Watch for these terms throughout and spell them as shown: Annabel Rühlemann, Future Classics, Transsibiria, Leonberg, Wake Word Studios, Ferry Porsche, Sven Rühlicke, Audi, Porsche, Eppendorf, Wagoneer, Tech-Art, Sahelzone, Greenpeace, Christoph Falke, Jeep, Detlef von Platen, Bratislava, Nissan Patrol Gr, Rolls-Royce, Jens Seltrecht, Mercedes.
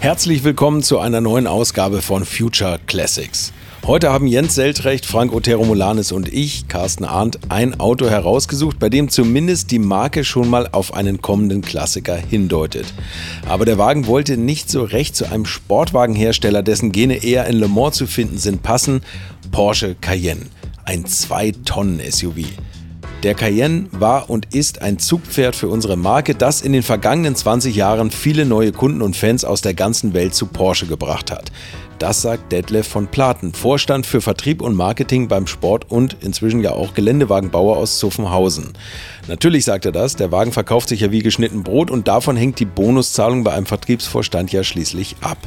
Herzlich willkommen zu einer neuen Ausgabe von Future Classics. Heute haben Jens Seltrecht, Frank Otero Molanes und ich, Karsten Arndt, ein Auto herausgesucht, bei dem zumindest die Marke schon mal auf einen kommenden Klassiker hindeutet. Aber der Wagen wollte nicht so recht zu einem Sportwagenhersteller, dessen Gene eher in Le Mans zu finden sind, passen: Porsche Cayenne, ein 2-Tonnen-SUV. Der Cayenne war und ist ein Zugpferd für unsere Marke, das in den vergangenen 20 Jahren viele neue Kunden und Fans aus der ganzen Welt zu Porsche gebracht hat. Das sagt Detlef von Platen, Vorstand für Vertrieb und Marketing beim Sport- und inzwischen ja auch Geländewagenbauer aus Zuffenhausen. Natürlich sagt er das, der Wagen verkauft sich ja wie geschnitten Brot und davon hängt die Bonuszahlung bei einem Vertriebsvorstand ja schließlich ab.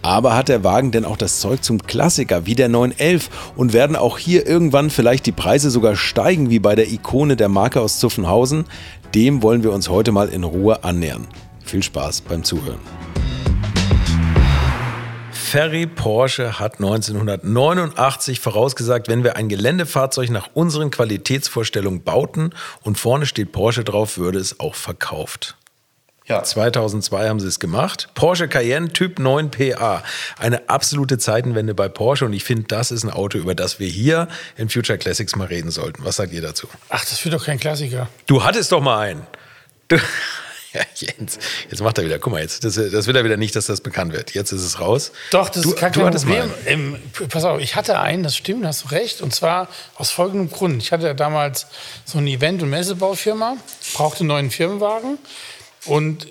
Aber hat der Wagen denn auch das Zeug zum Klassiker wie der 911? Und werden auch hier irgendwann vielleicht die Preise sogar steigen wie bei der Ikone der Marke aus Zuffenhausen? Dem wollen wir uns heute mal in Ruhe annähern. Viel Spaß beim Zuhören. Ferry Porsche hat 1989 vorausgesagt, wenn wir ein Geländefahrzeug nach unseren Qualitätsvorstellungen bauten und vorne steht Porsche drauf, würde es auch verkauft. Ja. 2002 haben sie es gemacht. Porsche Cayenne Typ 9 PA. Eine absolute Zeitenwende bei Porsche. Und ich finde, das ist ein Auto, über das wir hier in Future Classics mal reden sollten. Was sagt ihr dazu? Ach, das wird doch kein Klassiker. Du hattest doch mal einen. Ja, Jens, jetzt macht er wieder. Guck mal, jetzt, das will er wieder nicht, dass das bekannt wird. Jetzt ist es raus. Doch, das ist kein Problem. Pass auf, ich hatte einen, das stimmt, hast du recht. Und zwar aus folgendem Grund. Ich hatte ja damals so eine Event- und Messebaufirma, brauchte einen neuen Firmenwagen. Und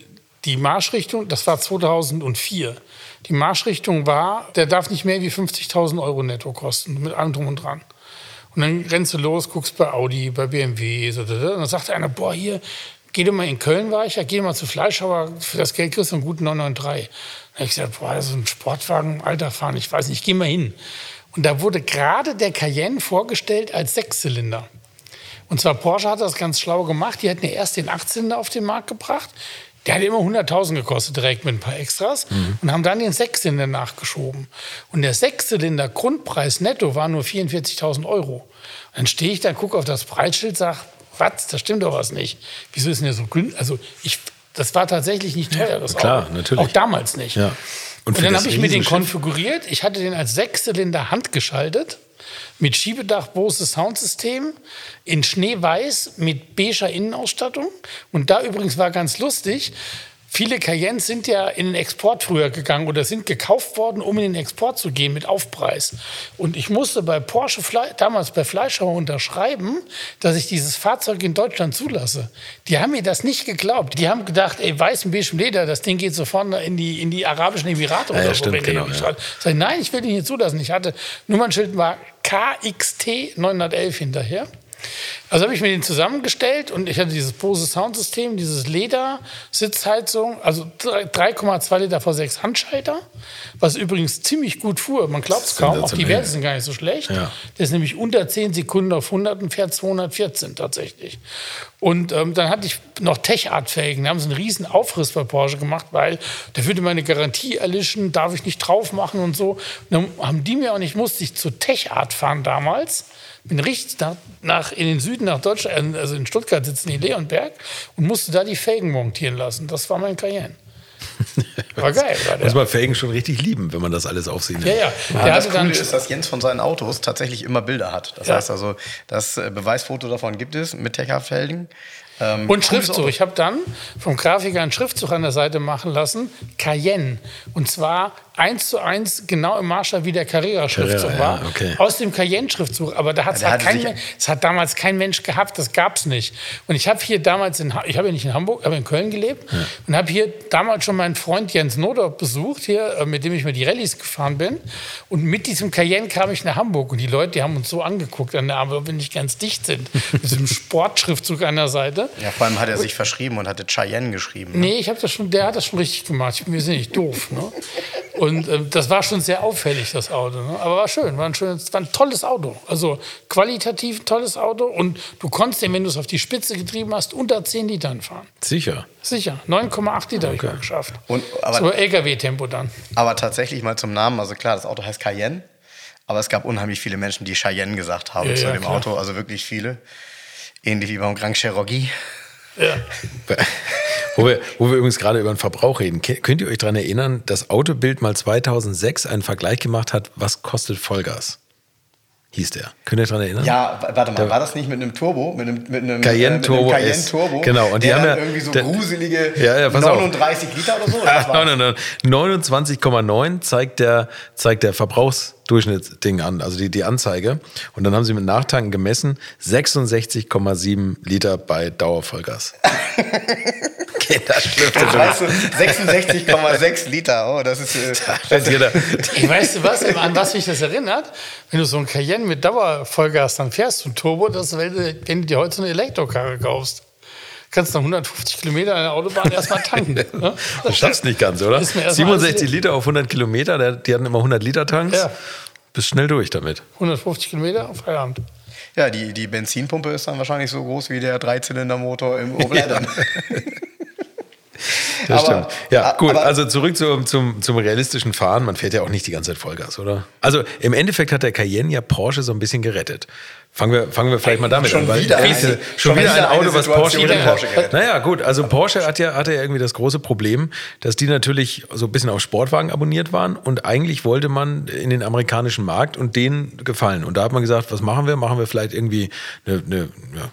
die Marschrichtung, das war 2004, die Marschrichtung war, der darf nicht mehr wie 50.000 Euro netto kosten, mit allem drum und dran. Und dann rennst du los, guckst bei Audi, bei BMW, so, und dann sagt einer, boah, hier, geh doch mal in Köln, war ich ja, geh mal zu Fleischhauer, für das Geld kriegst du einen guten 993. Dann habe ich gesagt, boah, so ein Sportwagen, Alter, fahren, ich weiß nicht, ich geh mal hin. Und da wurde gerade der Cayenne vorgestellt als Sechszylinder. Und zwar Porsche hat das ganz schlau gemacht. Die hatten ja erst den Achtzylinder auf den Markt gebracht. Der hat immer 100.000 gekostet, direkt mit ein paar Extras. Mhm. Und haben dann den Sechszylinder nachgeschoben. Und der Sechszylinder Grundpreis netto war nur 44.000 Euro. Und dann stehe ich da, gucke auf das Preisschild, sage, was, da stimmt doch was nicht. Wieso ist denn der so günstig? Also das war tatsächlich nicht teuer, das Auto. Klar, natürlich. Auch damals nicht. Ja. Und dann habe ich mir den konfiguriert. Ich hatte den als Sechszylinder handgeschaltet. Mit Schiebedach, Bose Soundsystem, in Schneeweiß mit beiger Innenausstattung. Und da übrigens war ganz lustig, viele Cayennes sind ja in den Export früher gegangen oder sind gekauft worden, um in den Export zu gehen mit Aufpreis. Und ich musste bei Porsche, damals bei Fleischhauer, unterschreiben, dass ich dieses Fahrzeug in Deutschland zulasse. Die haben mir das nicht geglaubt. Die haben gedacht, ey, weiß mit beigem Leder, das Ding geht sofort in die Arabischen Emirate oder so. Genau, ja. Sag, nein, ich will den hier zulassen. Ich hatte Nummernschild war KXT 911 hinterher. Also habe ich mir den zusammengestellt und ich hatte dieses Bose Soundsystem, dieses Leder, Sitzheizung, also 3,2 Liter V6 Handschalter, was übrigens ziemlich gut fuhr. Man glaubt es kaum, auch die Werte sind gar nicht so schlecht. Ja. Der ist nämlich unter 10 Sekunden auf 100 und fährt 214 tatsächlich. Und dann hatte ich noch Tech-Art-Felgen. Da haben sie einen riesen Aufriss bei Porsche gemacht, weil da würde meine Garantie erlischen, darf ich nicht drauf machen und so. Und dann haben die mir auch nicht, musste ich zur Tech-Art fahren damals. Bin richtig in den Süden, nach Deutschland, also in Stuttgart sitzen die Leonberg und musste da die Felgen montieren lassen. Das war mein Cayenne. War geil. Muss man Felgen schon richtig lieben, wenn man das alles auf sich nimmt. Ja. Das Coole ist, dass Jens von seinen Autos tatsächlich immer Bilder hat. Das heißt also, das Beweisfoto davon gibt es mit Tech-Art-Felgen. Und Schriftzug. Ich habe dann vom Grafiker einen Schriftzug an der Seite machen lassen, Cayenne. Und zwar 1:1 genau im Maßstab, wie der Carrera-Schriftzug war. Ja, okay. Aus dem Cayenne-Schriftzug. Aber da hat damals kein Mensch gehabt, das gab es nicht. Und ich habe hier damals, ich habe ja nicht in Hamburg, aber in Köln gelebt, ja, und habe hier damals schon meinen Freund Jens Nodorp besucht, hier, mit dem ich mir die Rallyes gefahren bin. Und mit diesem Cayenne kam ich nach Hamburg. Und die Leute, die haben uns so angeguckt an der Arme, wenn wir nicht ganz dicht sind. Mit diesem Sportschriftzug an der Seite. Ja, vor allem hat er sich verschrieben und hatte Cayenne geschrieben. Ne? Nee, der hat das schon richtig gemacht. Wir sind nicht doof, ne? Und das war schon sehr auffällig, das Auto. Ne? Aber war schön, war ein tolles Auto. Also qualitativ ein tolles Auto. Und du konntest den, wenn du es auf die Spitze getrieben hast, unter 10 Litern fahren. Sicher. 9,8 Liter habe ich mal geschafft. So LKW-Tempo dann. Aber tatsächlich mal zum Namen. Also klar, das Auto heißt Cayenne. Aber es gab unheimlich viele Menschen, die Cheyenne gesagt haben zu dem klar. Auto. Also wirklich viele. Ähnlich wie beim Grand Cherokee. Ja. Wo wir übrigens gerade über den Verbrauch reden. Könnt ihr euch daran erinnern, dass Autobild mal 2006 einen Vergleich gemacht hat, was kostet Vollgas? Hieß der. Könnt ihr euch daran erinnern? Ja, warte mal, war das nicht mit einem Turbo? Mit einem Cayenne-Turbo? Genau. Und die haben ja irgendwie so gruselige 39 auf. Liter oder so? Oder nein. 29,9 zeigt der Verbrauchsdurchschnittsding an, also die Anzeige. Und dann haben sie mit Nachtanken gemessen, 66,7 Liter bei Dauervollgas. Weißt du, 66,6 Liter, oh, das ist... Weißt du was, an was mich das erinnert? Wenn du so einen Cayenne mit Dauervollgas dann fährst, und Turbo, das ist, wenn du dir heute so eine Elektrokarre kaufst. Kannst du 150 Kilometer an der Autobahn erstmal tanken. Ne? Das schaffst nicht ganz, oder? 67 Liter auf 100 Kilometer, die hatten immer 100 Liter Tanks. Ja. Bist schnell durch damit. 150 Kilometer auf Feierabend. Ja, die Benzinpumpe ist dann wahrscheinlich so groß wie der Dreizylindermotor im Oberländern. Ja. Das stimmt. Ja, gut, also zurück zum realistischen Fahren. Man fährt ja auch nicht die ganze Zeit Vollgas, oder? Also im Endeffekt hat der Cayenne ja Porsche so ein bisschen gerettet. Fangen wir vielleicht mal damit an. Schon wieder ein Auto, was Porsche gerettet hat. Naja, gut, also Porsche hatte ja irgendwie das große Problem, dass die natürlich so ein bisschen auf Sportwagen abonniert waren und eigentlich wollte man in den amerikanischen Markt und denen gefallen. Und da hat man gesagt, was machen wir? Machen wir vielleicht irgendwie eine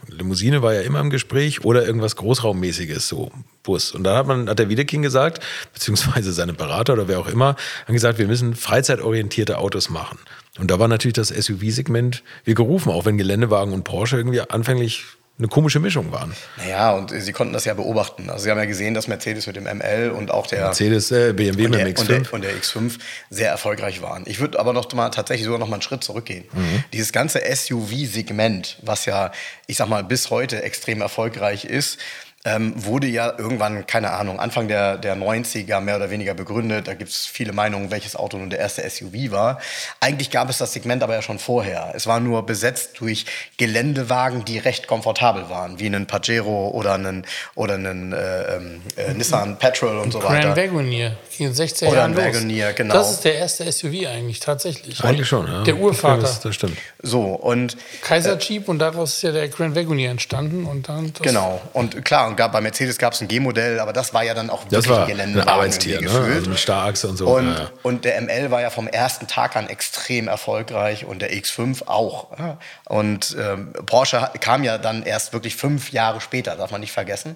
Limousine, war ja immer im Gespräch, oder irgendwas Großraummäßiges, so Bus. Und dann hat der Wiedeking gesagt, beziehungsweise seine Berater oder wer auch immer, haben gesagt, wir müssen freizeitorientierte Autos machen. Und da war natürlich das SUV-Segment wie gerufen, auch wenn Geländewagen und Porsche irgendwie anfänglich eine komische Mischung waren. Naja, und sie konnten das ja beobachten. Also sie haben ja gesehen, dass Mercedes mit dem ML und auch der Mercedes, BMW mit dem X5 und der X5 sehr erfolgreich waren. Ich würde aber tatsächlich sogar noch mal einen Schritt zurückgehen. Mhm. Dieses ganze SUV-Segment, was ja, ich sag mal, bis heute extrem erfolgreich ist, wurde ja irgendwann, keine Ahnung, Anfang der 90er mehr oder weniger begründet. Da gibt es viele Meinungen, welches Auto nun der erste SUV war. Eigentlich gab es das Segment aber ja schon vorher. Es war nur besetzt durch Geländewagen, die recht komfortabel waren, wie einen Pajero oder einen Nissan Patrol und so weiter. Grand Wagoneer, in 16 Jahren los. Wagoneer, genau. Das ist der erste SUV eigentlich, tatsächlich. Eigentlich schon, ja. Der Urvater. Das stimmt. So, und Kaiser Jeep, und daraus ist ja der Grand Wagoneer entstanden. Und dann genau, und klar, bei Mercedes gab es ein G-Modell, aber das war ja dann auch wirklich ein Geländewagen, ein Arbeitstier, ne? Also eine Starachse und so. Und der ML war ja vom ersten Tag an extrem erfolgreich und der X5 auch. Und Porsche kam ja dann erst wirklich 5 Jahre später, darf man nicht vergessen.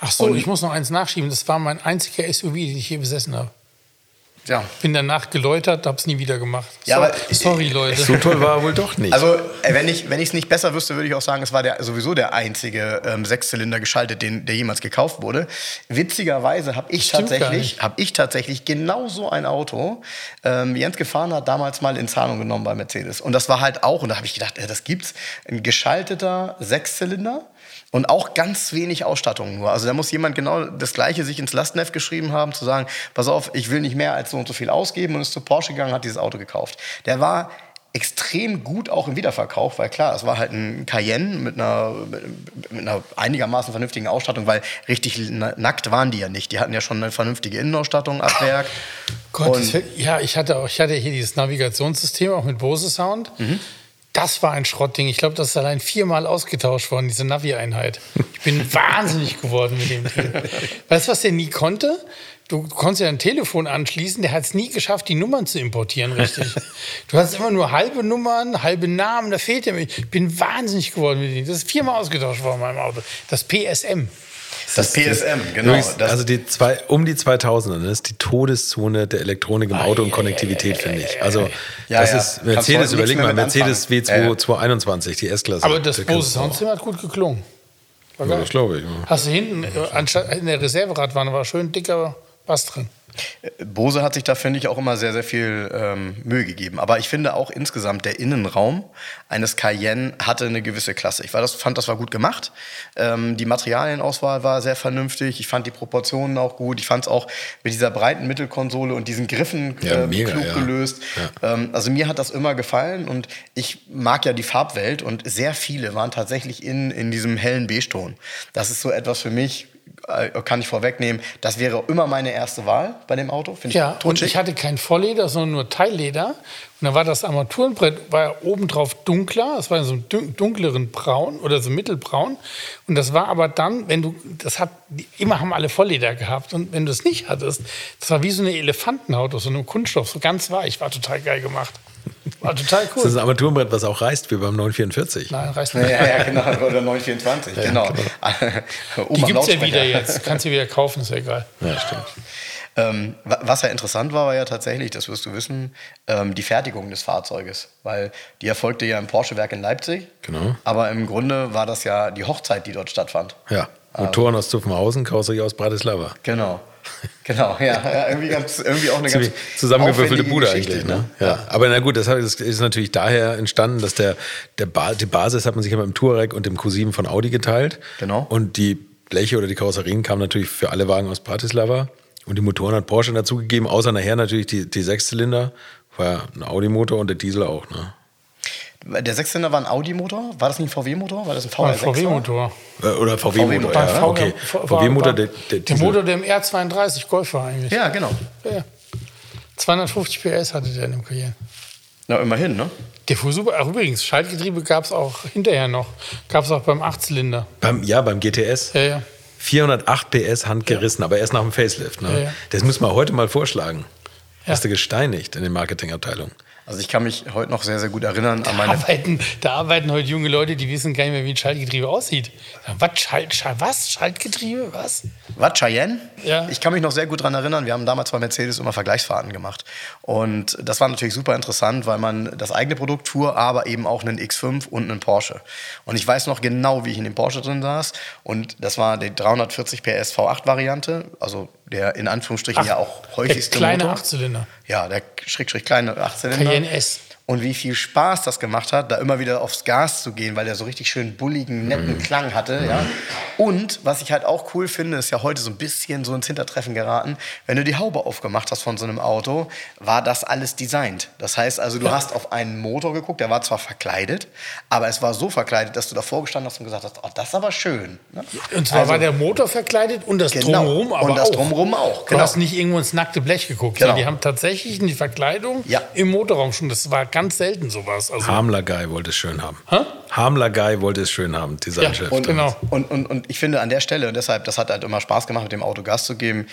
Ach so, und ich muss noch eins nachschieben. Das war mein einziger SUV, den ich je besessen habe. Ja. Bin danach geläutert, hab's nie wieder gemacht. Ja, so, aber, sorry, Leute. So toll war er wohl doch nicht. Also, wenn ich es nicht besser wüsste, würde ich auch sagen, es war sowieso der einzige Sechszylinder geschaltet, der jemals gekauft wurde. Witzigerweise habe ich tatsächlich genau so ein Auto, Jens gefahren hat, damals mal in Zahlung genommen bei Mercedes. Und das war halt auch, und da habe ich gedacht, das gibt's, ein geschalteter Sechszylinder. Und auch ganz wenig Ausstattung nur. Also da muss jemand genau das Gleiche sich ins Lastenheft geschrieben haben, zu sagen, pass auf, ich will nicht mehr als so und so viel ausgeben, und ist zu Porsche gegangen, hat dieses Auto gekauft. Der war extrem gut auch im Wiederverkauf, weil klar, es war halt ein Cayenne mit einer einigermaßen vernünftigen Ausstattung, weil richtig nackt waren die ja nicht. Die hatten ja schon eine vernünftige Innenausstattung ab Werk. Gott, ich hatte hier dieses Navigationssystem, auch mit Bose Sound. Mhm. Das war ein Schrottding. Ich glaube, das ist allein 4-mal ausgetauscht worden, diese Navi-Einheit. Ich bin wahnsinnig geworden mit dem Ding. Weißt du, was der nie konnte? Du konntest ja ein Telefon anschließen, der hat es nie geschafft, die Nummern zu importieren, richtig. Du hast immer nur halbe Nummern, halbe Namen, da fehlt ja mir. Ich bin wahnsinnig geworden mit denen. Das ist viermal ausgetauscht worden in meinem Auto. Das PSM. Das PSM, genau. Also um die 2000er, das ist die Todeszone der Elektronik im Auto und Konnektivität, finde ich. Also das ist Mercedes, überleg mal, Mercedes W221, die S-Klasse. Aber das Bose Soundsystem hat gut geklungen. Ja, das glaube ich. Ja. Hast du hinten, anstatt in der Reserveradwanne war schön dicker Bass drin. Bose hat sich da, finde ich, auch immer sehr, sehr viel Mühe gegeben. Aber ich finde auch insgesamt, der Innenraum eines Cayenne hatte eine gewisse Klasse. Ich fand, das war gut gemacht. Die Materialienauswahl war sehr vernünftig. Ich fand die Proportionen auch gut. Ich fand es auch mit dieser breiten Mittelkonsole und diesen Griffen klug gelöst. Ja. Also mir hat das immer gefallen. Und ich mag ja die Farbwelt. Und sehr viele waren tatsächlich in diesem hellen Beige-Ton. Das ist so etwas für mich, kann ich vorwegnehmen, das wäre immer meine erste Wahl bei dem Auto. Und ich hatte kein Vollleder, sondern nur Teilleder. Und dann war das Armaturenbrett obendrauf dunkler. Das war in so einem dunkleren Braun oder so mittelbraun. Und das war aber dann, immer haben alle Vollleder gehabt. Und wenn du es nicht hattest, das war wie so eine Elefantenhaut aus so einem Kunststoff. So ganz weich, war total geil gemacht. War total cool. Das ist ein Armaturenbrett, was auch reißt, wie beim 944. Nein, reißt nicht. Ja, genau. Oder 924, genau. Die gibt es ja wieder jetzt. Kannst du wieder kaufen, ist ja egal. Ja, stimmt. Was ja interessant war, war ja tatsächlich, das wirst du wissen, die Fertigung des Fahrzeuges. Weil die erfolgte ja im Porsche-Werk in Leipzig. Genau. Aber im Grunde war das ja die Hochzeit, die dort stattfand. Ja. Motoren aus Zuffenhausen, Karosserie aus Bratislava. Genau. Genau, ja, irgendwie auch eine ganz zusammengewürfelte Bude eigentlich. Ne? Ja. Aber na gut, das ist natürlich daher entstanden, dass die Basis hat man sich ja beim Touareg und dem Q7 von Audi geteilt. Genau. Und die Bleche oder die Karosserien kamen natürlich für alle Wagen aus Bratislava. Und die Motoren hat Porsche dazugegeben, außer nachher natürlich die Sechszylinder, war ein Audi-Motor und der Diesel auch. Ne? Der Sechszylinder war ein Audi-Motor? War das nicht ein VW-Motor? War das ein VW-Motor? Oder VW-Motor, ja. Okay. VW-Motor, der Motor, der im R32 Golf war eigentlich. Ja, genau. Ja. 250 PS hatte der in dem Cayenne. Na, immerhin, ne? Der fuhr super. Ach, übrigens, Schaltgetriebe gab es auch hinterher noch. Gab es auch beim Achtzylinder. Beim GTS? Ja. 408 PS handgerissen, aber erst nach dem Facelift. Ne? Ja. Das müssen wir heute mal vorschlagen. Ja. Hast du gesteinigt in den Marketingabteilungen. Also ich kann mich heute noch sehr, sehr gut erinnern an meine... Da arbeiten heute junge Leute, die wissen gar nicht mehr, wie ein Schaltgetriebe aussieht. Was? Schaltgetriebe? Was? Was? Cayenne? Ja. Ich kann mich noch sehr gut daran erinnern, wir haben damals bei Mercedes immer Vergleichsfahrten gemacht. Und das war natürlich super interessant, weil man das eigene Produkt fuhr, aber eben auch einen X5 und einen Porsche. Und ich weiß noch genau, wie ich in dem Porsche drin saß. Und das war die 340 PS V8-Variante, also... der in Anführungsstrichen auch häufigste Motor. Der kleine Achtzylinder. Ja, der kleine Achtzylinder. Cayenne S. Und wie viel Spaß das gemacht hat, da immer wieder aufs Gas zu gehen, weil der so richtig schön bulligen, netten Klang hatte. Ja. Und was ich halt auch cool finde, ist ja heute so ein bisschen so ins Hintertreffen geraten, wenn du die Haube aufgemacht hast von so einem Auto, war das alles designt. Das heißt also, du hast auf einen Motor geguckt, der war zwar verkleidet, aber es war so verkleidet, dass du davor gestanden hast und gesagt hast, oh, das ist aber schön. Ne? Und zwar war der Motor verkleidet und das Drumherum aber auch. Und das Drumherum auch, genau. Du hast nicht irgendwo ins nackte Blech geguckt. Genau. Die haben tatsächlich die Verkleidung im Motorraum schon, das war ganz selten sowas. Also Harmlagai wollte es schön haben. Harmlagai wollte es schön haben, Designchef. Ja, genau. Und ich finde an der Stelle, und deshalb, das hat halt immer Spaß gemacht, mit dem Auto Gas zu geben,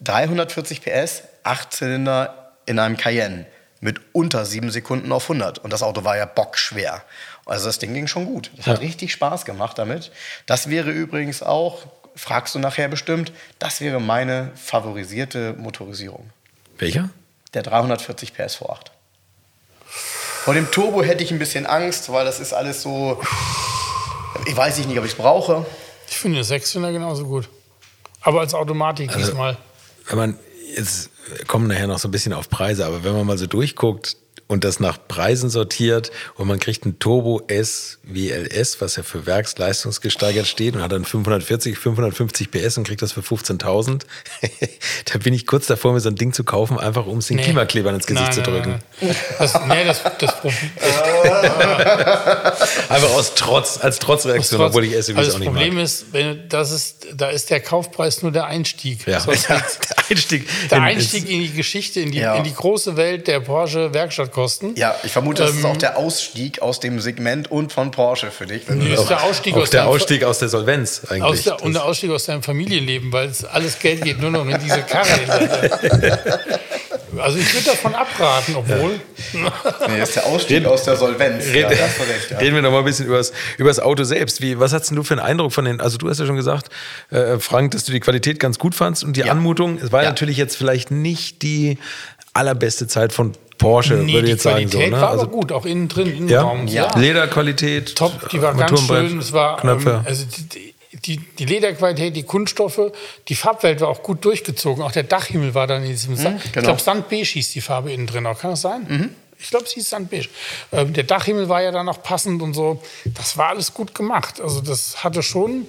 340 PS, 8-Zylinder in einem Cayenne mit unter 7 Sekunden auf 100. Und das Auto war ja bockschwer. Also das Ding ging schon gut. Das hat richtig Spaß gemacht damit. Das wäre übrigens auch, fragst du nachher bestimmt, das wäre meine favorisierte Motorisierung. Welcher? Der 340 PS V8. Vor dem Turbo hätte ich ein bisschen Angst, weil das ist alles so... Ich weiß nicht, ob ich es brauche. Ich finde den Sechszylinder genauso gut. Aber als Automatik diesmal. Wenn man jetzt kommen nachher noch so ein bisschen auf Preise, aber wenn man mal so durchguckt und das nach Preisen sortiert und man kriegt einen Turbo S WLS, was ja für werksleistungsgesteigert steht und hat dann 540, 550 PS und kriegt das für 15.000. Da bin ich kurz davor, mir so ein Ding zu kaufen, einfach um es den Klimaklebern ins Gesicht zu drücken. Nein. Das Problem. Einfach als Trotzreaktion, obwohl ich SUVs auch nicht mag. Das Problem ist, da ist der Kaufpreis nur der Einstieg. Ja. Einstieg. Der Einstieg in die Geschichte, in die große Welt der Porsche-Werkstattkosten. Ja, ich vermute, das ist auch der Ausstieg aus dem Segment und von Porsche für dich. Das ist der Ausstieg, aus der Solvenz eigentlich. Und der Ausstieg aus deinem Familienleben, weil alles Geld geht nur noch in diese Karre. Also ich würde davon abraten, obwohl... Ja. Nee, das ist der Ausstieg aus der Solvenz. Reden wir noch mal ein bisschen über das Auto selbst. Was hattest du für einen Eindruck von den... Also du hast ja schon gesagt, Frank, dass du die Qualität ganz gut fandst und die Anmutung. Es war natürlich jetzt vielleicht nicht die allerbeste Zeit von Porsche, würde ich jetzt sagen. Die Qualität war aber gut, auch innen drin, Innenraum. Ja. Ja. Lederqualität, top, die war ganz schön. Es war, Knöpfe. Also die Lederqualität, die Kunststoffe, die Farbwelt war auch gut durchgezogen. Auch der Dachhimmel war dann in diesem Sand. Genau. Ich glaube, Sandbeige hieß die Farbe innen drin auch. Kann das sein? Mhm. Ich glaube, es hieß Sandbeige. Der Dachhimmel war ja dann auch passend und so. Das war alles gut gemacht. Also das hatte schon,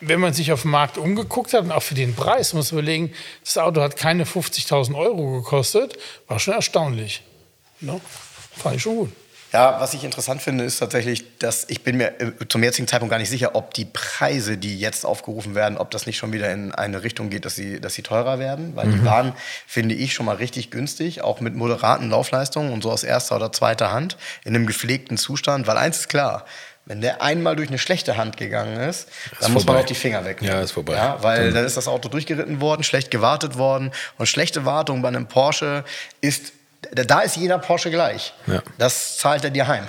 wenn man sich auf dem Markt umgeguckt hat und auch für den Preis, muss man überlegen, das Auto hat keine 50.000 Euro gekostet. War schon erstaunlich. Ja, fand ich schon gut. Ja, was ich interessant finde, ist tatsächlich, dass ich bin mir zum jetzigen Zeitpunkt gar nicht sicher, ob die Preise, die jetzt aufgerufen werden, ob das nicht schon wieder in eine Richtung geht, dass sie teurer werden. Weil die waren, finde ich, schon mal richtig günstig, auch mit moderaten Laufleistungen und so aus erster oder zweiter Hand, in einem gepflegten Zustand. Weil eins ist klar, wenn der einmal durch eine schlechte Hand gegangen ist, dann muss man auch die Finger wegnehmen. Ja, ist vorbei. Ja, weil dann ist das Auto durchgeritten worden, schlecht gewartet worden. Und schlechte Wartung bei einem Porsche ist... Da ist jeder Porsche gleich. Ja. Das zahlt dir heim.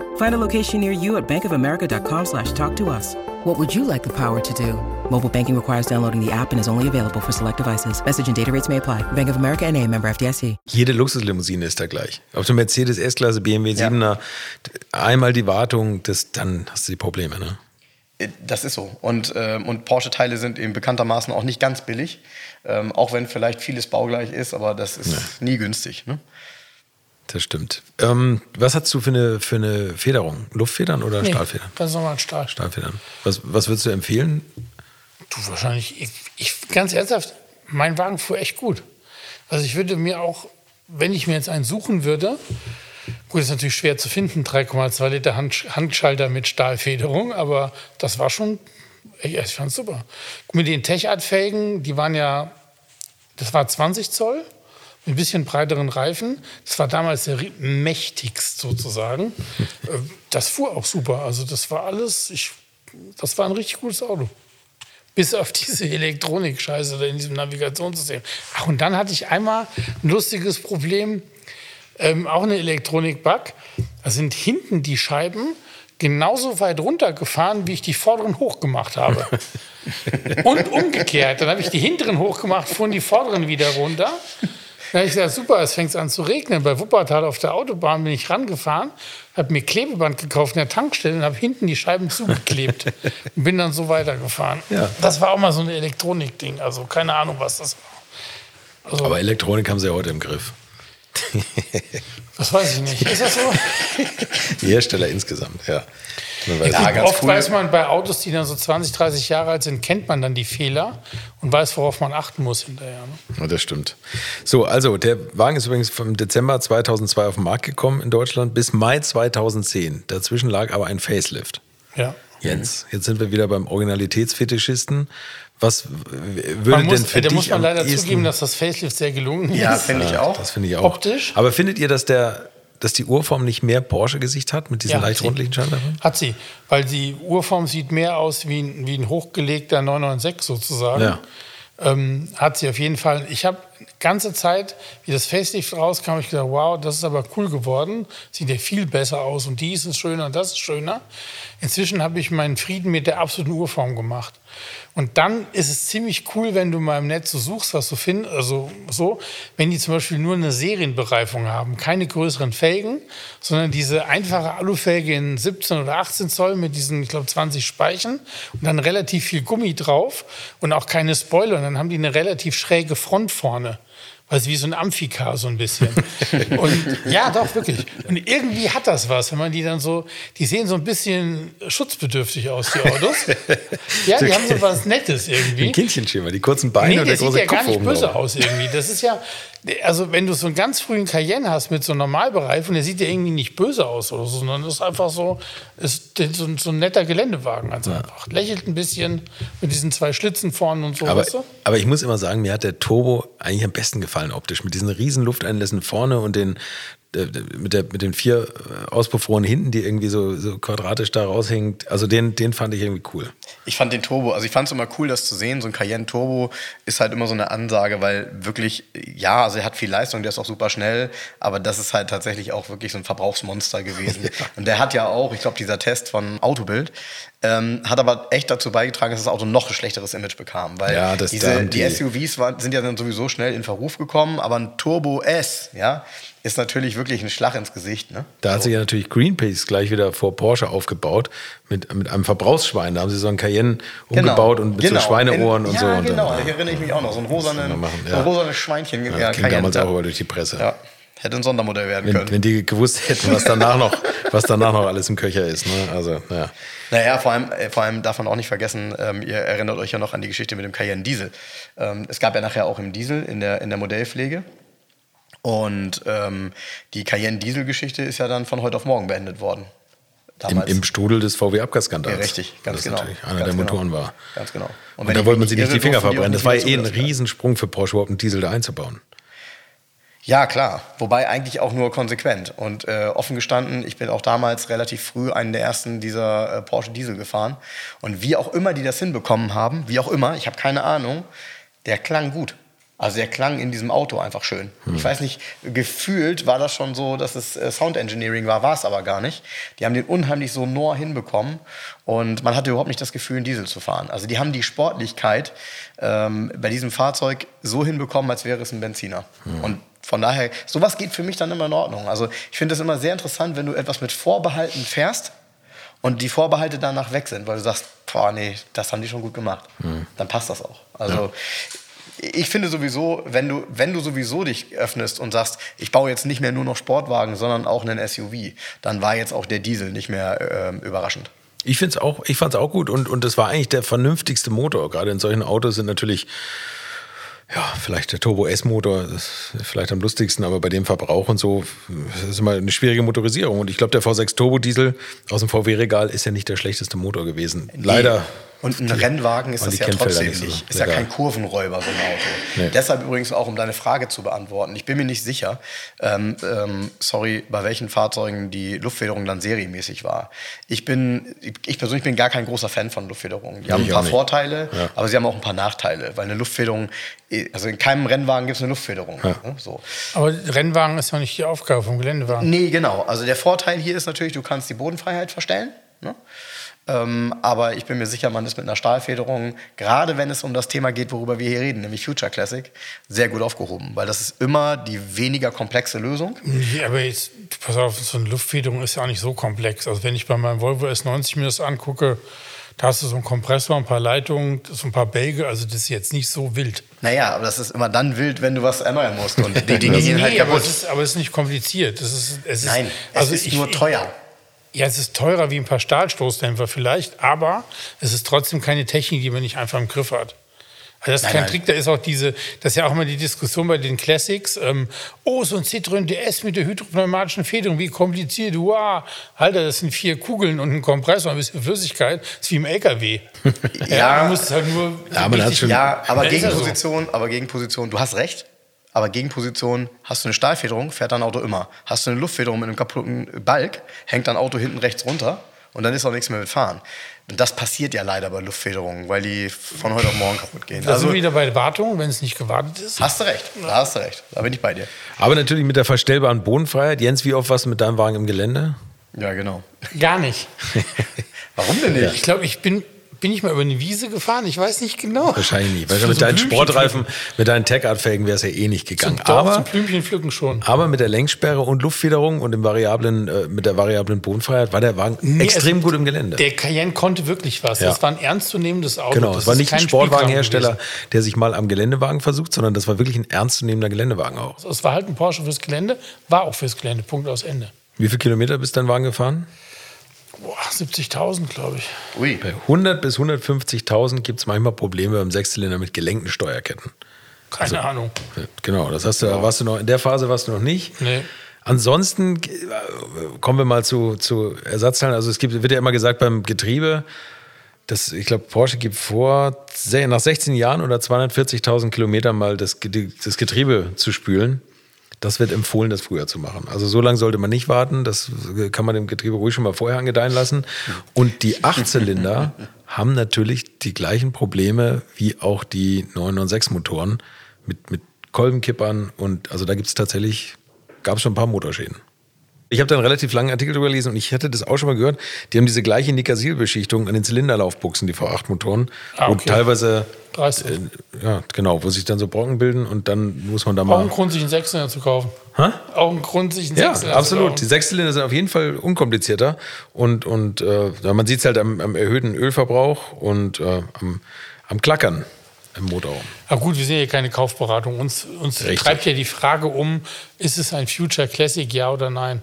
Find a location near you at bankofamerica.com/talktous. What would you like the power to do? Mobile banking requires downloading the app and is only available for select devices. Message and data rates may apply. Bank of America N.A. member FDIC. Jede Luxuslimousine ist da gleich. Ob du Mercedes S-Klasse, BMW 7er, einmal die Wartung, dann hast du die Probleme, ne? Das ist so. Und Porsche-Teile sind eben bekanntermaßen auch nicht ganz billig. Auch wenn vielleicht vieles baugleich ist, aber das ist nie günstig, ne? Das stimmt. Was hast du für eine Federung? Luftfedern oder Stahlfedern? Ganz normal Stahlfedern. Was würdest du empfehlen? Du wahrscheinlich, ganz ernsthaft, mein Wagen fuhr echt gut. Also ich würde mir auch, wenn ich mir jetzt einen suchen würde, gut, ist natürlich schwer zu finden, 3,2 Liter Handschalter mit Stahlfederung, aber das war schon, ich fand es super. Mit den Tech-Art-Felgen, die waren ja, das war 20 Zoll. Ein bisschen breiteren Reifen. Das war damals der mächtigst sozusagen. Das fuhr auch super. Also das war alles, das war ein richtig gutes Auto. Bis auf diese Elektronik-Scheiße da in diesem Navigationssystem. Ach, und dann hatte ich einmal ein lustiges Problem, auch eine Elektronik-Bug. Da sind hinten die Scheiben genauso weit runtergefahren, wie ich die vorderen hochgemacht habe. Und umgekehrt. Dann habe ich die hinteren hochgemacht, fuhren die vorderen wieder runter. Dann habe ich gesagt, super, es fängt an zu regnen. Bei Wuppertal auf der Autobahn bin ich rangefahren, habe mir Klebeband gekauft in der Tankstelle und habe hinten die Scheiben zugeklebt und bin dann so weitergefahren. Ja. Das war auch mal so ein Elektronik-Ding, also keine Ahnung, was das war. Also, aber Elektronik haben sie ja heute im Griff. Das weiß ich nicht. Ist das so? Die Hersteller insgesamt, ja. Oft weiß man bei Autos, die dann so 20, 30 Jahre alt sind, kennt man dann die Fehler und weiß, worauf man achten muss hinterher. Ne? Ja, das stimmt. So, also der Wagen ist übrigens vom Dezember 2002 auf den Markt gekommen in Deutschland bis Mai 2010. Dazwischen lag aber ein Facelift. Ja. Jens, jetzt sind wir wieder beim Originalitätsfetischisten. Was würde denn für dich Da muss man leider zugeben, dass das Facelift sehr gelungen ist. Ja, finde ich auch. Das finde ich auch. Optisch. Aber findet ihr, dass die Urform nicht mehr Porsche-Gesicht hat mit diesen leicht rundlichen Schaltern? Hat sie, weil die Urform sieht mehr aus wie ein hochgelegter 996 sozusagen. Ja. Hat sie auf jeden Fall. Ich habe ganze Zeit, wie das Facelift rauskam, habe ich gedacht, wow, das ist aber cool geworden. Sieht ja viel besser aus und dies ist schöner und das ist schöner. Inzwischen habe ich meinen Frieden mit der absoluten Urform gemacht. Und dann ist es ziemlich cool, wenn du mal im Netz so suchst, was du findest, also so, wenn die zum Beispiel nur eine Serienbereifung haben, keine größeren Felgen, sondern diese einfache Alufelge in 17 oder 18 Zoll mit diesen, ich glaube, 20 Speichen und dann relativ viel Gummi drauf und auch keine Spoiler. Und dann haben die eine relativ schräge Front vorne. Also wie so ein Amphicar so ein bisschen. Und ja, doch, wirklich. Und irgendwie hat das was, wenn man die dann so, die sehen so ein bisschen schutzbedürftig aus, die Autos. Ja, die haben so was Nettes irgendwie. Ein Kindchenschema, die kurzen Beine und der große Kopf oben. Nee, der sieht ja gar nicht böse aus irgendwie. Das ist ja, also wenn du so einen ganz frühen Cayenne hast mit so einem Normalbereifung, der sieht ja irgendwie nicht böse aus oder so, sondern das ist einfach so, so ein netter Geländewagen ganz einfach. Lächelt ein bisschen mit diesen zwei Schlitzen vorne und so. Aber ich muss immer sagen, mir hat der Turbo eigentlich am besten gefallen. Optisch mit diesen riesen Lufteinlässen vorne und den mit den 4 Auspuffrohren hinten, die irgendwie so quadratisch da raushängt. Also den fand ich irgendwie cool. Ich fand den Turbo, also ich fand es immer cool, das zu sehen. So ein Cayenne Turbo ist halt immer so eine Ansage, weil wirklich, ja, also er hat viel Leistung, der ist auch super schnell, aber das ist halt tatsächlich auch wirklich so ein Verbrauchsmonster gewesen. Ja. Und der hat ja auch, ich glaube, dieser Test von Autobild, hat aber echt dazu beigetragen, dass das Auto noch ein schlechteres Image bekam. Weil ja, die SUVs sind ja dann sowieso schnell in Verruf gekommen, aber ein Turbo S, ja, ist natürlich wirklich ein Schlag ins Gesicht. Ne? Da hat sich ja natürlich Greenpeace gleich wieder vor Porsche aufgebaut mit einem Verbrauchsschwein. Da haben sie so einen Cayenne umgebaut und mit so Schweineohren und so. Ja, genau, da erinnere ich mich auch noch. So ein rosanes Schweinchen. Ja, das ging damals auch über durch die Presse. Ja. Hätte ein Sondermodell werden können. Wenn die gewusst hätten, was danach noch alles im Köcher ist. Ne? Also, ja. Naja, vor allem darf man auch nicht vergessen, ihr erinnert euch ja noch an die Geschichte mit dem Cayenne Diesel. Es gab ja nachher auch im Diesel in der Modellpflege. Und die Cayenne-Diesel-Geschichte ist ja dann von heute auf morgen beendet worden. Im Strudel des VW-Abgasskandals. Ja, richtig, ganz genau. Das natürlich einer der Motoren war. Ganz genau. Und da wollte man sich nicht die Finger verbrennen. Das war ja eh ein Riesensprung für Porsche, überhaupt einen Diesel da einzubauen. Ja, klar. Wobei eigentlich auch nur konsequent. Und offen gestanden, ich bin auch damals relativ früh einen der ersten dieser Porsche Diesel gefahren. Und wie auch immer die das hinbekommen haben, wie auch immer, ich habe keine Ahnung, der klang gut. Also der klang in diesem Auto einfach schön. Ich weiß nicht, gefühlt war das schon so, dass es Sound Engineering war es aber gar nicht. Die haben den unheimlich sonor hinbekommen und man hatte überhaupt nicht das Gefühl, einen Diesel zu fahren. Also die haben die Sportlichkeit bei diesem Fahrzeug so hinbekommen, als wäre es ein Benziner. Mhm. Und von daher, sowas geht für mich dann immer in Ordnung. Also ich finde das immer sehr interessant, wenn du etwas mit Vorbehalten fährst und die Vorbehalte danach weg sind, weil du sagst, boah, nee, das haben die schon gut gemacht. Mhm. Dann passt das auch. Also ja. Ich finde sowieso, wenn du sowieso dich öffnest und sagst, ich baue jetzt nicht mehr nur noch Sportwagen, sondern auch einen SUV, dann war jetzt auch der Diesel nicht mehr überraschend. Ich fand's auch gut und das war eigentlich der vernünftigste Motor. Gerade in solchen Autos sind natürlich, ja, vielleicht der Turbo-S-Motor ist vielleicht am lustigsten, aber bei dem Verbrauch und so, das ist immer eine schwierige Motorisierung. Und ich glaube, der V6 Turbo-Diesel aus dem VW-Regal ist ja nicht der schlechteste Motor gewesen. Nee. Leider. Und ein Rennwagen ist das ja trotzdem nicht. Ist ja kein Kurvenräuber, so ein Auto. Nee. Deshalb übrigens auch, um deine Frage zu beantworten, ich bin mir nicht sicher, bei welchen Fahrzeugen die Luftfederung dann serienmäßig war. Ich persönlich bin gar kein großer Fan von Luftfederungen. Die haben ein paar Vorteile, ja, aber sie haben auch ein paar Nachteile, weil eine Luftfederung, also in keinem Rennwagen gibt es eine Luftfederung. Ja. Ne? So. Aber Rennwagen ist ja nicht die Aufgabe vom Geländewagen. Nee, genau. Also der Vorteil hier ist natürlich, du kannst die Bodenfreiheit verstellen, ne? Aber ich bin mir sicher, man ist mit einer Stahlfederung, gerade wenn es um das Thema geht, worüber wir hier reden, nämlich Future Classic, sehr gut aufgehoben. Weil das ist immer die weniger komplexe Lösung. Ja, aber jetzt, pass auf, so eine Luftfederung ist ja auch nicht so komplex. Also wenn ich bei meinem Volvo S90 mir das angucke, da hast du so einen Kompressor, ein paar Leitungen, so ein paar Bälge, also das ist jetzt nicht so wild. Naja, aber das ist immer dann wild, wenn du was erneuern musst. Und die Dinge gehen halt kaputt. Aber es ist nicht kompliziert. Es ist nur teuer. Ja, es ist teurer wie ein paar Stahlstoßdämpfer vielleicht, aber es ist trotzdem keine Technik, die man nicht einfach im Griff hat. Also das ist kein Trick, da ist auch das ist ja auch immer die Diskussion bei den Classics. So ein Citroën DS mit der hydropneumatischen Federung, wie kompliziert, wow. Alter, das sind 4 Kugeln und ein Kompressor, ein bisschen Flüssigkeit, das ist wie im LKW. Ja, man muss es halt nur... Ja, man hat schon, ja, aber Gegenposition, du hast recht. Aber Gegenposition, hast du eine Stahlfederung, fährt dein Auto immer. Hast du eine Luftfederung mit einem kaputten Balk, hängt dein Auto hinten rechts runter und dann ist auch nichts mehr mit Fahren. Und das passiert ja leider bei Luftfederungen, weil die von heute auf morgen kaputt gehen. Da sind wir wieder bei der Wartung, wenn es nicht gewartet ist. Hast du recht, da hast du recht. Da bin ich bei dir. Aber natürlich mit der verstellbaren Bodenfreiheit. Jens, wie oft warst du mit deinem Wagen im Gelände? Ja, genau. Gar nicht. Warum denn nicht? Ich glaube, ich bin ich mal über eine Wiese gefahren? Ich weiß nicht genau. Wahrscheinlich nicht. Weil mit deinen Sportreifen, mit deinen Tech-Art-Felgen wäre es ja eh nicht gegangen. Zum Blümchen pflücken schon. Aber mit der Lenksperre und Luftfederung und dem variablen, mit der variablen Bodenfreiheit war der Wagen extrem gut im Gelände. Der Cayenne konnte wirklich was. Ja. Das war ein ernstzunehmendes Auto. Genau, es war nicht ein Sportwagenhersteller, der sich mal am Geländewagen versucht, sondern das war wirklich ein ernstzunehmender Geländewagen auch. Also es war halt ein Porsche fürs Gelände, war auch fürs Gelände. Punkt aus Ende. Wie viele Kilometer bist dein Wagen gefahren? 70.000, glaube ich. Ui. Bei 100.000 bis 150.000 gibt es manchmal Probleme beim Sechszylinder mit gelenkten Steuerketten. Keine Ahnung. Genau, das hast du, warst du noch, in der Phase warst du noch nicht. Nee. Ansonsten kommen wir mal zu Ersatzteilen. Also wird ja immer gesagt beim Getriebe, ich glaube, Porsche gibt nach 16 Jahren oder 240.000 Kilometern mal das Getriebe zu spülen. Das wird empfohlen, das früher zu machen. Also so lange sollte man nicht warten. Das kann man dem Getriebe ruhig schon mal vorher angedeihen lassen. Und die 8-Zylinder haben natürlich die gleichen Probleme wie auch die 996-Motoren mit Kolbenkippern. Und also da gab es schon ein paar Motorschäden. Ich habe da einen relativ langen Artikel drüber gelesen und ich hatte das auch schon mal gehört. Die haben diese gleiche Nicasil-Beschichtung an den Zylinderlaufbuchsen, die V8-Motoren. Ah, okay. Und teilweise, 30. Wo sich dann so Brocken bilden und dann muss man da mal... Auch ein Grund, sich einen Sechszylinder zu kaufen. Hä? Auch ein Grund, sich einen Sechszylinder zu kaufen. Ja, absolut. Die Sechszylinder sind auf jeden Fall unkomplizierter. Und man sieht es halt am erhöhten Ölverbrauch und am Klackern im Motorraum. Aber gut, wir sind ja keine Kaufberatung. Uns treibt ja die Frage um, ist es ein Future Classic, ja oder nein?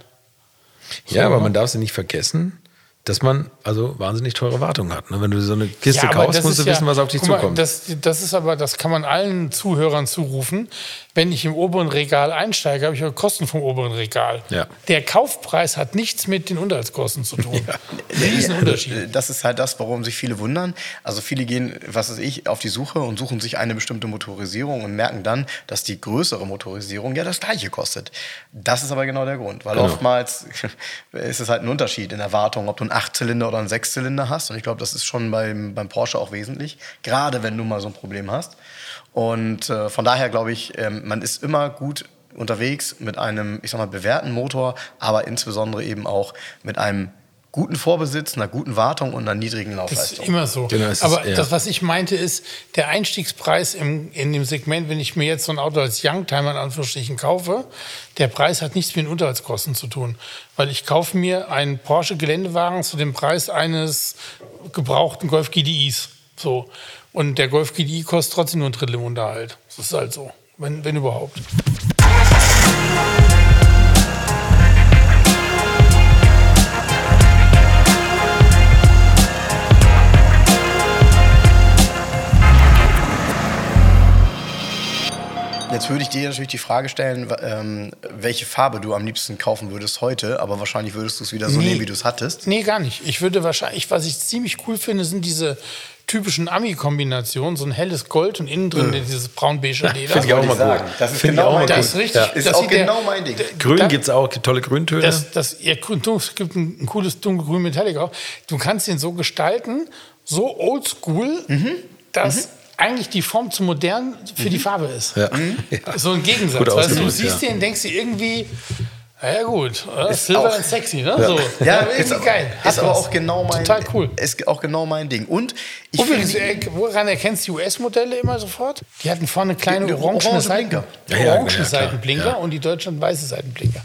Ja, aber man darf sie nicht vergessen, dass man also wahnsinnig teure Wartung hat. Wenn du so eine Kiste kaufst, musst du wissen, was auf dich zukommt. Das ist aber, das kann man allen Zuhörern zurufen. Wenn ich im oberen Regal einsteige, habe ich auch Kosten vom oberen Regal. Ja. Der Kaufpreis hat nichts mit den Unterhaltskosten zu tun. Ja. Das ist ein Unterschied. Das ist halt das, warum sich viele wundern. Also viele gehen, was weiß ich, auf die Suche und suchen sich eine bestimmte Motorisierung und merken dann, dass die größere Motorisierung ja das Gleiche kostet. Das ist aber genau der Grund, weil oftmals ist es halt ein Unterschied in der Wartung, ob du einen 8-Zylinder oder einen 6-Zylinder hast. Und ich glaube, das ist schon beim Porsche auch wesentlich, gerade wenn du mal so ein Problem hast. Und von daher glaube ich, man ist immer gut unterwegs mit einem, ich sag mal, bewährten Motor, aber insbesondere eben auch mit einem guten Vorbesitz, einer guten Wartung und einer niedrigen Laufleistung. Das ist immer so. Genau, das, was ich meinte, ist der Einstiegspreis in dem Segment, wenn ich mir jetzt so ein Auto als Youngtimer in Anführungsstrichen kaufe, der Preis hat nichts mit den Unterhaltskosten zu tun. Weil ich kaufe mir einen Porsche-Geländewagen zu dem Preis eines gebrauchten Golf GDIs. So. Und der Golf GDI kostet trotzdem nur ein Drittel im Unterhalt. Das ist halt so, wenn überhaupt. Jetzt würde ich dir natürlich die Frage stellen, welche Farbe du am liebsten kaufen würdest heute, aber wahrscheinlich würdest du es wieder so nehmen, wie du es hattest. Nee, gar nicht. Ich würde wahrscheinlich, was ich ziemlich cool finde, sind diese typischen Ami-Kombinationen, so ein helles Gold und innen drin dieses braun-beige Leder. Finde ich auch mal sagen. Gut. Das ist genau mein Ding. Das ist auch genau mein Ding. Grün gibt es auch, tolle Grüntöne. Es gibt ein cooles dunkelgrün Metallic auch. Du kannst den so gestalten, so oldschool, dass eigentlich die Form zu modern für die Farbe ist. Ja. So ein Gegensatz. Weißt du, siehst den, denkst dir irgendwie, naja gut, Silber und sexy, ne? Ja, so. Ja ist aber, geil. Ist aber auch genau mein, total cool. Ist auch genau mein Ding. Und übrigens, woran erkennst du die US-Modelle immer sofort? Die hatten vorne kleine orange Seitenblinker. Orange Seitenblinker und die deutschen weiße Seitenblinker.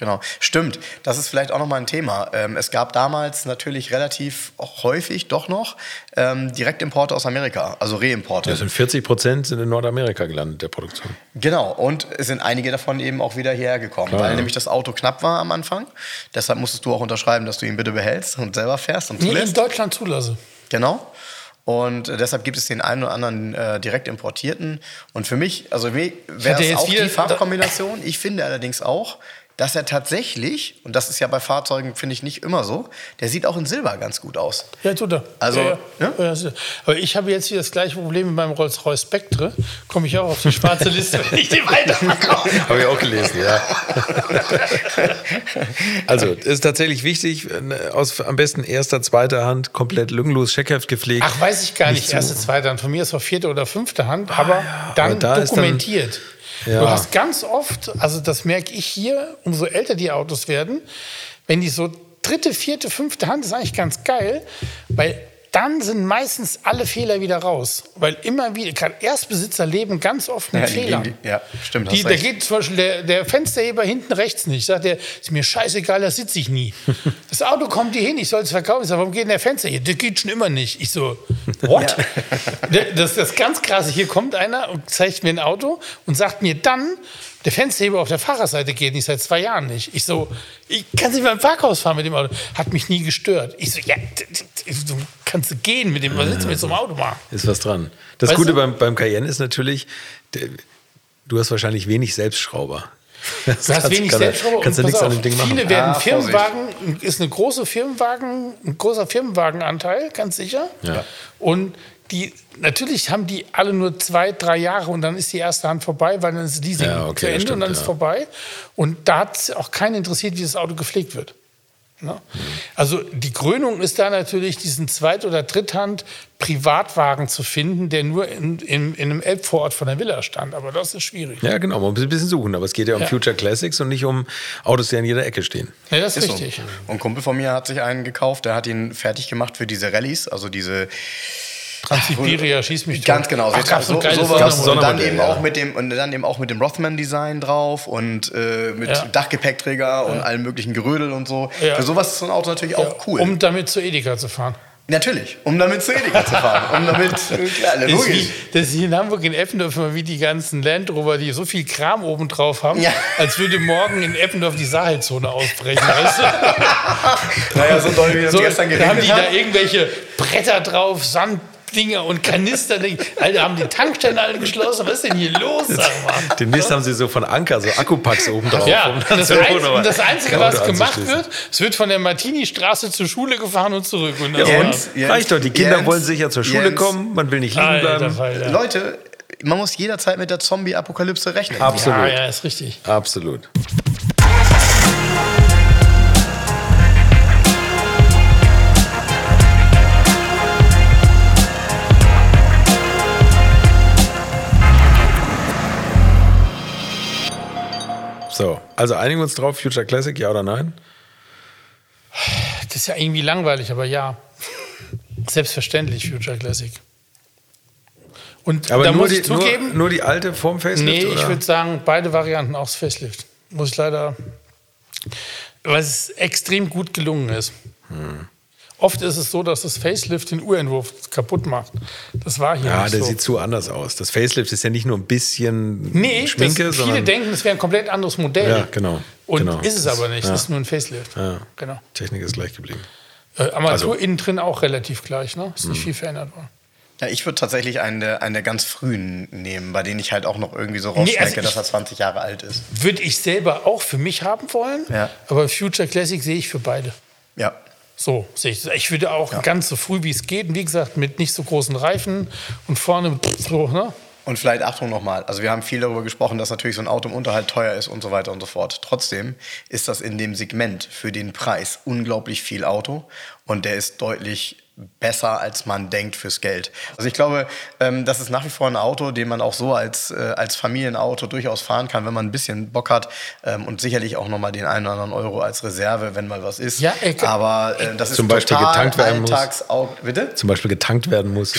Genau, stimmt. Das ist vielleicht auch nochmal ein Thema. Es gab damals natürlich relativ häufig doch noch Direktimporte aus Amerika, also Reimporte. Das sind 40% in Nordamerika gelandet, der Produktion. Genau, und es sind einige davon eben auch wieder hierher gekommen, weil nämlich das Auto knapp war am Anfang. Deshalb musstest du auch unterschreiben, dass du ihn bitte behältst und selber fährst. Und in Deutschland zulasse. Genau. Und deshalb gibt es den einen oder anderen direkt importierten. Und für mich wäre es auch die Farbkombination. Ich finde allerdings auch, dass er tatsächlich, und das ist ja bei Fahrzeugen, finde ich, nicht immer so, der sieht auch in Silber ganz gut aus. Ja, tut er. Also, ja. Aber ich habe jetzt hier das gleiche Problem mit meinem Rolls-Royce Spectre. Komme ich auch auf die schwarze Liste, wenn ich den weiterverkaufe. Habe ich auch gelesen, ja. Also, es ist tatsächlich wichtig, aus am besten erster, zweiter Hand, komplett lückenlos, scheckhaft gepflegt. Ach, weiß ich gar nicht, erste, zweite Hand. Von mir ist es vierte oder fünfte Hand, aber dann aber dokumentiert. Ja. Du hast ganz oft, also das merke ich hier, umso älter die Autos werden, wenn die so dritte, vierte, fünfte Hand, ist eigentlich ganz geil, weil dann sind meistens alle Fehler wieder raus. Weil immer wieder, gerade Erstbesitzer leben ganz oft mit Fehlern. Stimmt. Da geht zum Beispiel der Fensterheber hinten rechts nicht. Sagt er, ist mir scheißegal, da sitze ich nie. Das Auto kommt hier hin, ich soll es verkaufen. Ich sage, warum geht denn der Fensterheber? Das geht schon immer nicht. Ich so, what? Ja. Das ist ganz krass. Hier kommt einer und zeigt mir ein Auto und sagt mir dann, der Fensterheber auf der Fahrerseite geht nicht, seit 2 Jahren nicht. Ich so, ich kann nicht mal im Parkhaus fahren mit dem Auto. Hat mich nie gestört. Ich so, ja, du kannst gehen mit dem, was willst du mit so einem Auto machen? Ist was dran. Das Gute beim Cayenne ist natürlich, du hast wahrscheinlich wenig Selbstschrauber. Du hast wenig Selbstschrauber. Kannst du nichts an dem Ding machen. Viele werden Firmenwagen, ist ein großer Firmenwagenanteil, ganz sicher. Ja. Und die, natürlich haben die alle nur 2-3 Jahre und dann ist die erste Hand vorbei, weil dann ist Leasing zu Ende, stimmt, und dann ist vorbei. Und da hat es auch keinen interessiert, wie das Auto gepflegt wird. Ne? Mhm. Also die Krönung ist da natürlich, diesen Zweit- oder Dritthand-Privatwagen zu finden, der nur in einem Elbvorort von der Villa stand. Aber das ist schwierig. Ja, genau, man muss ein bisschen suchen. Aber es geht ja um Future Classics und nicht um Autos, die an jeder Ecke stehen. Ja, das ist richtig. So. Und ein Kumpel von mir hat sich einen gekauft, der hat ihn fertig gemacht für diese Rallys, also diese Transsibiria, schieß mich tot. Ganz genau. Und dann eben auch mit dem Rothman-Design drauf und mit Dachgepäckträger und allen möglichen Gerödel und so. Ja. Für sowas ist so ein Auto natürlich auch cool. Um damit zu Edeka zu fahren. Natürlich, um damit zu Edeka zu fahren. Logisch. Das ist hier in Hamburg, in Eppendorf, immer wie die ganzen Land Rover, die so viel Kram oben drauf haben, als würde morgen in Eppendorf die Sahelzone ausbrechen. Weißt du? Naja, so doll wie das gestern geregnet hat. Da haben die da irgendwelche Bretter drauf, Sanddinger und Kanister. Alter, haben die Tankstellen alle geschlossen? Was ist denn hier los? Demnächst haben sie so von Anker so Akkupacks oben drauf. Ja, das Einzige, was gemacht wird, es wird von der Martini-Straße zur Schule gefahren und zurück. Und reicht doch, die Kinder wollen sicher zur Schule kommen, man will nicht liegen bleiben. Leute, man muss jederzeit mit der Zombie-Apokalypse rechnen. Absolut. Ja, ist richtig. Absolut. So, also einigen wir uns drauf, Future Classic, ja oder nein? Das ist ja irgendwie langweilig, aber ja. Selbstverständlich Future Classic. Und aber da muss ich zugeben... Nur die alte vorm Facelift? Nee, ich würde sagen, beide Varianten auch das Facelift. Muss ich leider... Weil es extrem gut gelungen ist. Oft ist es so, dass das Facelift den Urentwurf kaputt macht. Das war hier nicht so. Ja, der sieht zu anders aus. Das Facelift ist ja nicht nur ein bisschen Schminke, sondern... Viele denken, es wäre ein komplett anderes Modell. Ja, genau. Und ist es aber nicht. Es ist nur ein Facelift. Ja. Genau. Technik ist gleich geblieben. Armatur innen drin auch relativ gleich, ne? Ist nicht viel verändert worden. Ja, ich würde tatsächlich einen der ganz frühen nehmen, bei denen ich halt auch noch irgendwie so rausschmecke, dass er 20 Jahre alt ist. Würde ich selber auch für mich haben wollen, aber Future Classic sehe ich für beide. Ja. So sehe ich das. Ich würde auch ganz so früh, wie es geht, und wie gesagt, mit nicht so großen Reifen und vorne so, ne? Und vielleicht Achtung nochmal, also wir haben viel darüber gesprochen, dass natürlich so ein Auto im Unterhalt teuer ist und so weiter und so fort. Trotzdem ist das in dem Segment für den Preis unglaublich viel Auto und der ist deutlich besser, als man denkt fürs Geld. Also ich glaube, das ist nach wie vor ein Auto, den man auch so als Familienauto durchaus fahren kann, wenn man ein bisschen Bock hat, und sicherlich auch nochmal den einen oder anderen Euro als Reserve, wenn mal was ist. Ja, aber das ist total alltagstauglich. Bitte? Zum Beispiel getankt werden muss.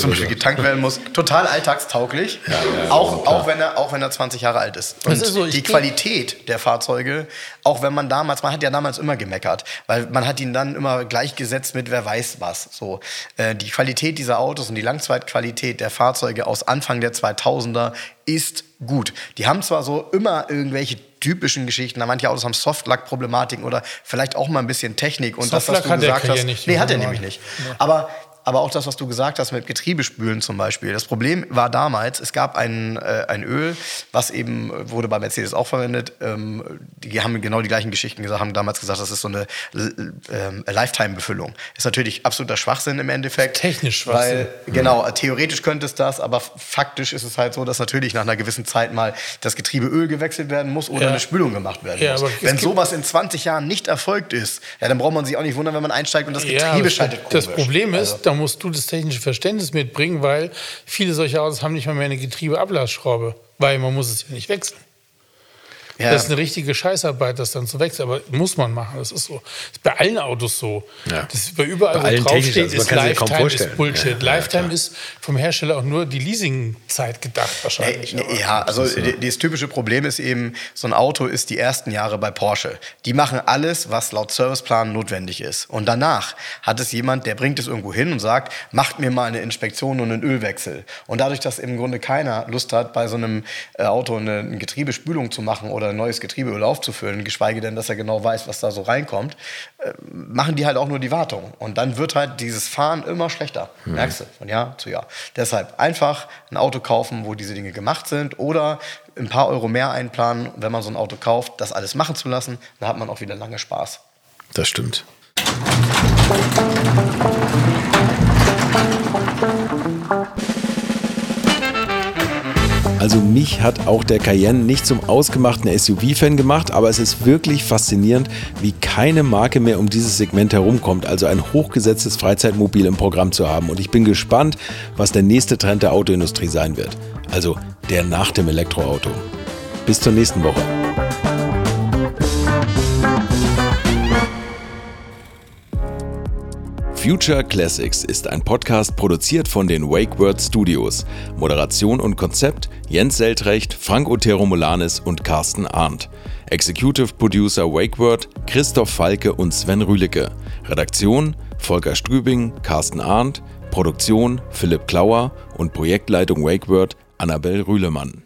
Total alltagstauglich. Ja, auch wenn er 20 Jahre alt ist. Und ist so, die Qualität der Fahrzeuge, auch wenn man hat ja damals immer gemeckert, weil man hat ihn dann immer gleichgesetzt mit wer weiß was. So. Die Qualität dieser Autos und die Langzeitqualität der Fahrzeuge aus Anfang der 2000er ist gut. Die haben zwar so immer irgendwelche typischen Geschichten, manche Autos haben Softlack-Problematiken oder vielleicht auch mal ein bisschen Technik. Und Softlack hat der Cayenne nicht. Nee, hat er nämlich nicht. Ja. Aber aber auch das, was du gesagt hast mit Getriebespülen zum Beispiel. Das Problem war damals, es gab ein Öl, was eben wurde bei Mercedes auch verwendet. Die haben genau die gleichen Geschichten gesagt, haben damals gesagt, das ist so eine Lifetime-Befüllung. Ist natürlich absoluter Schwachsinn im Endeffekt. Technisch Schwachsinn. Weil, genau, theoretisch könnte es das, aber faktisch ist es halt so, dass natürlich nach einer gewissen Zeit mal das Getriebeöl gewechselt werden muss oder eine Spülung gemacht werden muss. Wenn sowas in 20 Jahren nicht erfolgt ist, dann braucht man sich auch nicht wundern, wenn man einsteigt und das Getriebe schaltet komisch. Das Problem ist, da musst du das technische Verständnis mitbringen, weil viele solcher Autos haben nicht mal mehr eine Getriebeablassschraube, weil man muss es ja nicht wechseln. Ja. Das ist eine richtige Scheißarbeit, das dann zu wechseln, aber muss man machen, das ist so. Das ist bei allen Autos so. Ja. Das ist bei überall, bei wo draufsteht, also ist Lifetime ist Bullshit. Ja, Lifetime ist vom Hersteller auch nur die Leasingzeit gedacht wahrscheinlich. Ja, also das typische Problem ist eben, so ein Auto ist die ersten Jahre bei Porsche. Die machen alles, was laut Serviceplan notwendig ist. Und danach hat es jemand, der bringt es irgendwo hin und sagt, macht mir mal eine Inspektion und einen Ölwechsel. Und dadurch, dass im Grunde keiner Lust hat, bei so einem Auto eine Getriebespülung zu machen oder ein neues Getriebeöl aufzufüllen, geschweige denn, dass er genau weiß, was da so reinkommt, machen die halt auch nur die Wartung. Und dann wird halt dieses Fahren immer schlechter. Merkst du, von Jahr zu Jahr. Deshalb einfach ein Auto kaufen, wo diese Dinge gemacht sind oder ein paar Euro mehr einplanen, wenn man so ein Auto kauft, das alles machen zu lassen, dann hat man auch wieder lange Spaß. Das stimmt. Also mich hat auch der Cayenne nicht zum ausgemachten SUV-Fan gemacht, aber es ist wirklich faszinierend, wie keine Marke mehr um dieses Segment herumkommt, also ein hochgesetztes Freizeitmobil im Programm zu haben. Und ich bin gespannt, was der nächste Trend der Autoindustrie sein wird. Also der nach dem Elektroauto. Bis zur nächsten Woche. Future Classics ist ein Podcast produziert von den Wake Word Studios. Moderation und Konzept Jens Seltrecht, Frank Otero Molanes und Karsten Arndt. Executive Producer Wake Word Christoph Falke und Sven Rühlicke. Redaktion Volker Strübing, Karsten Arndt. Produktion Philipp Klauer und Projektleitung Wake Word Annabel Rühlemann.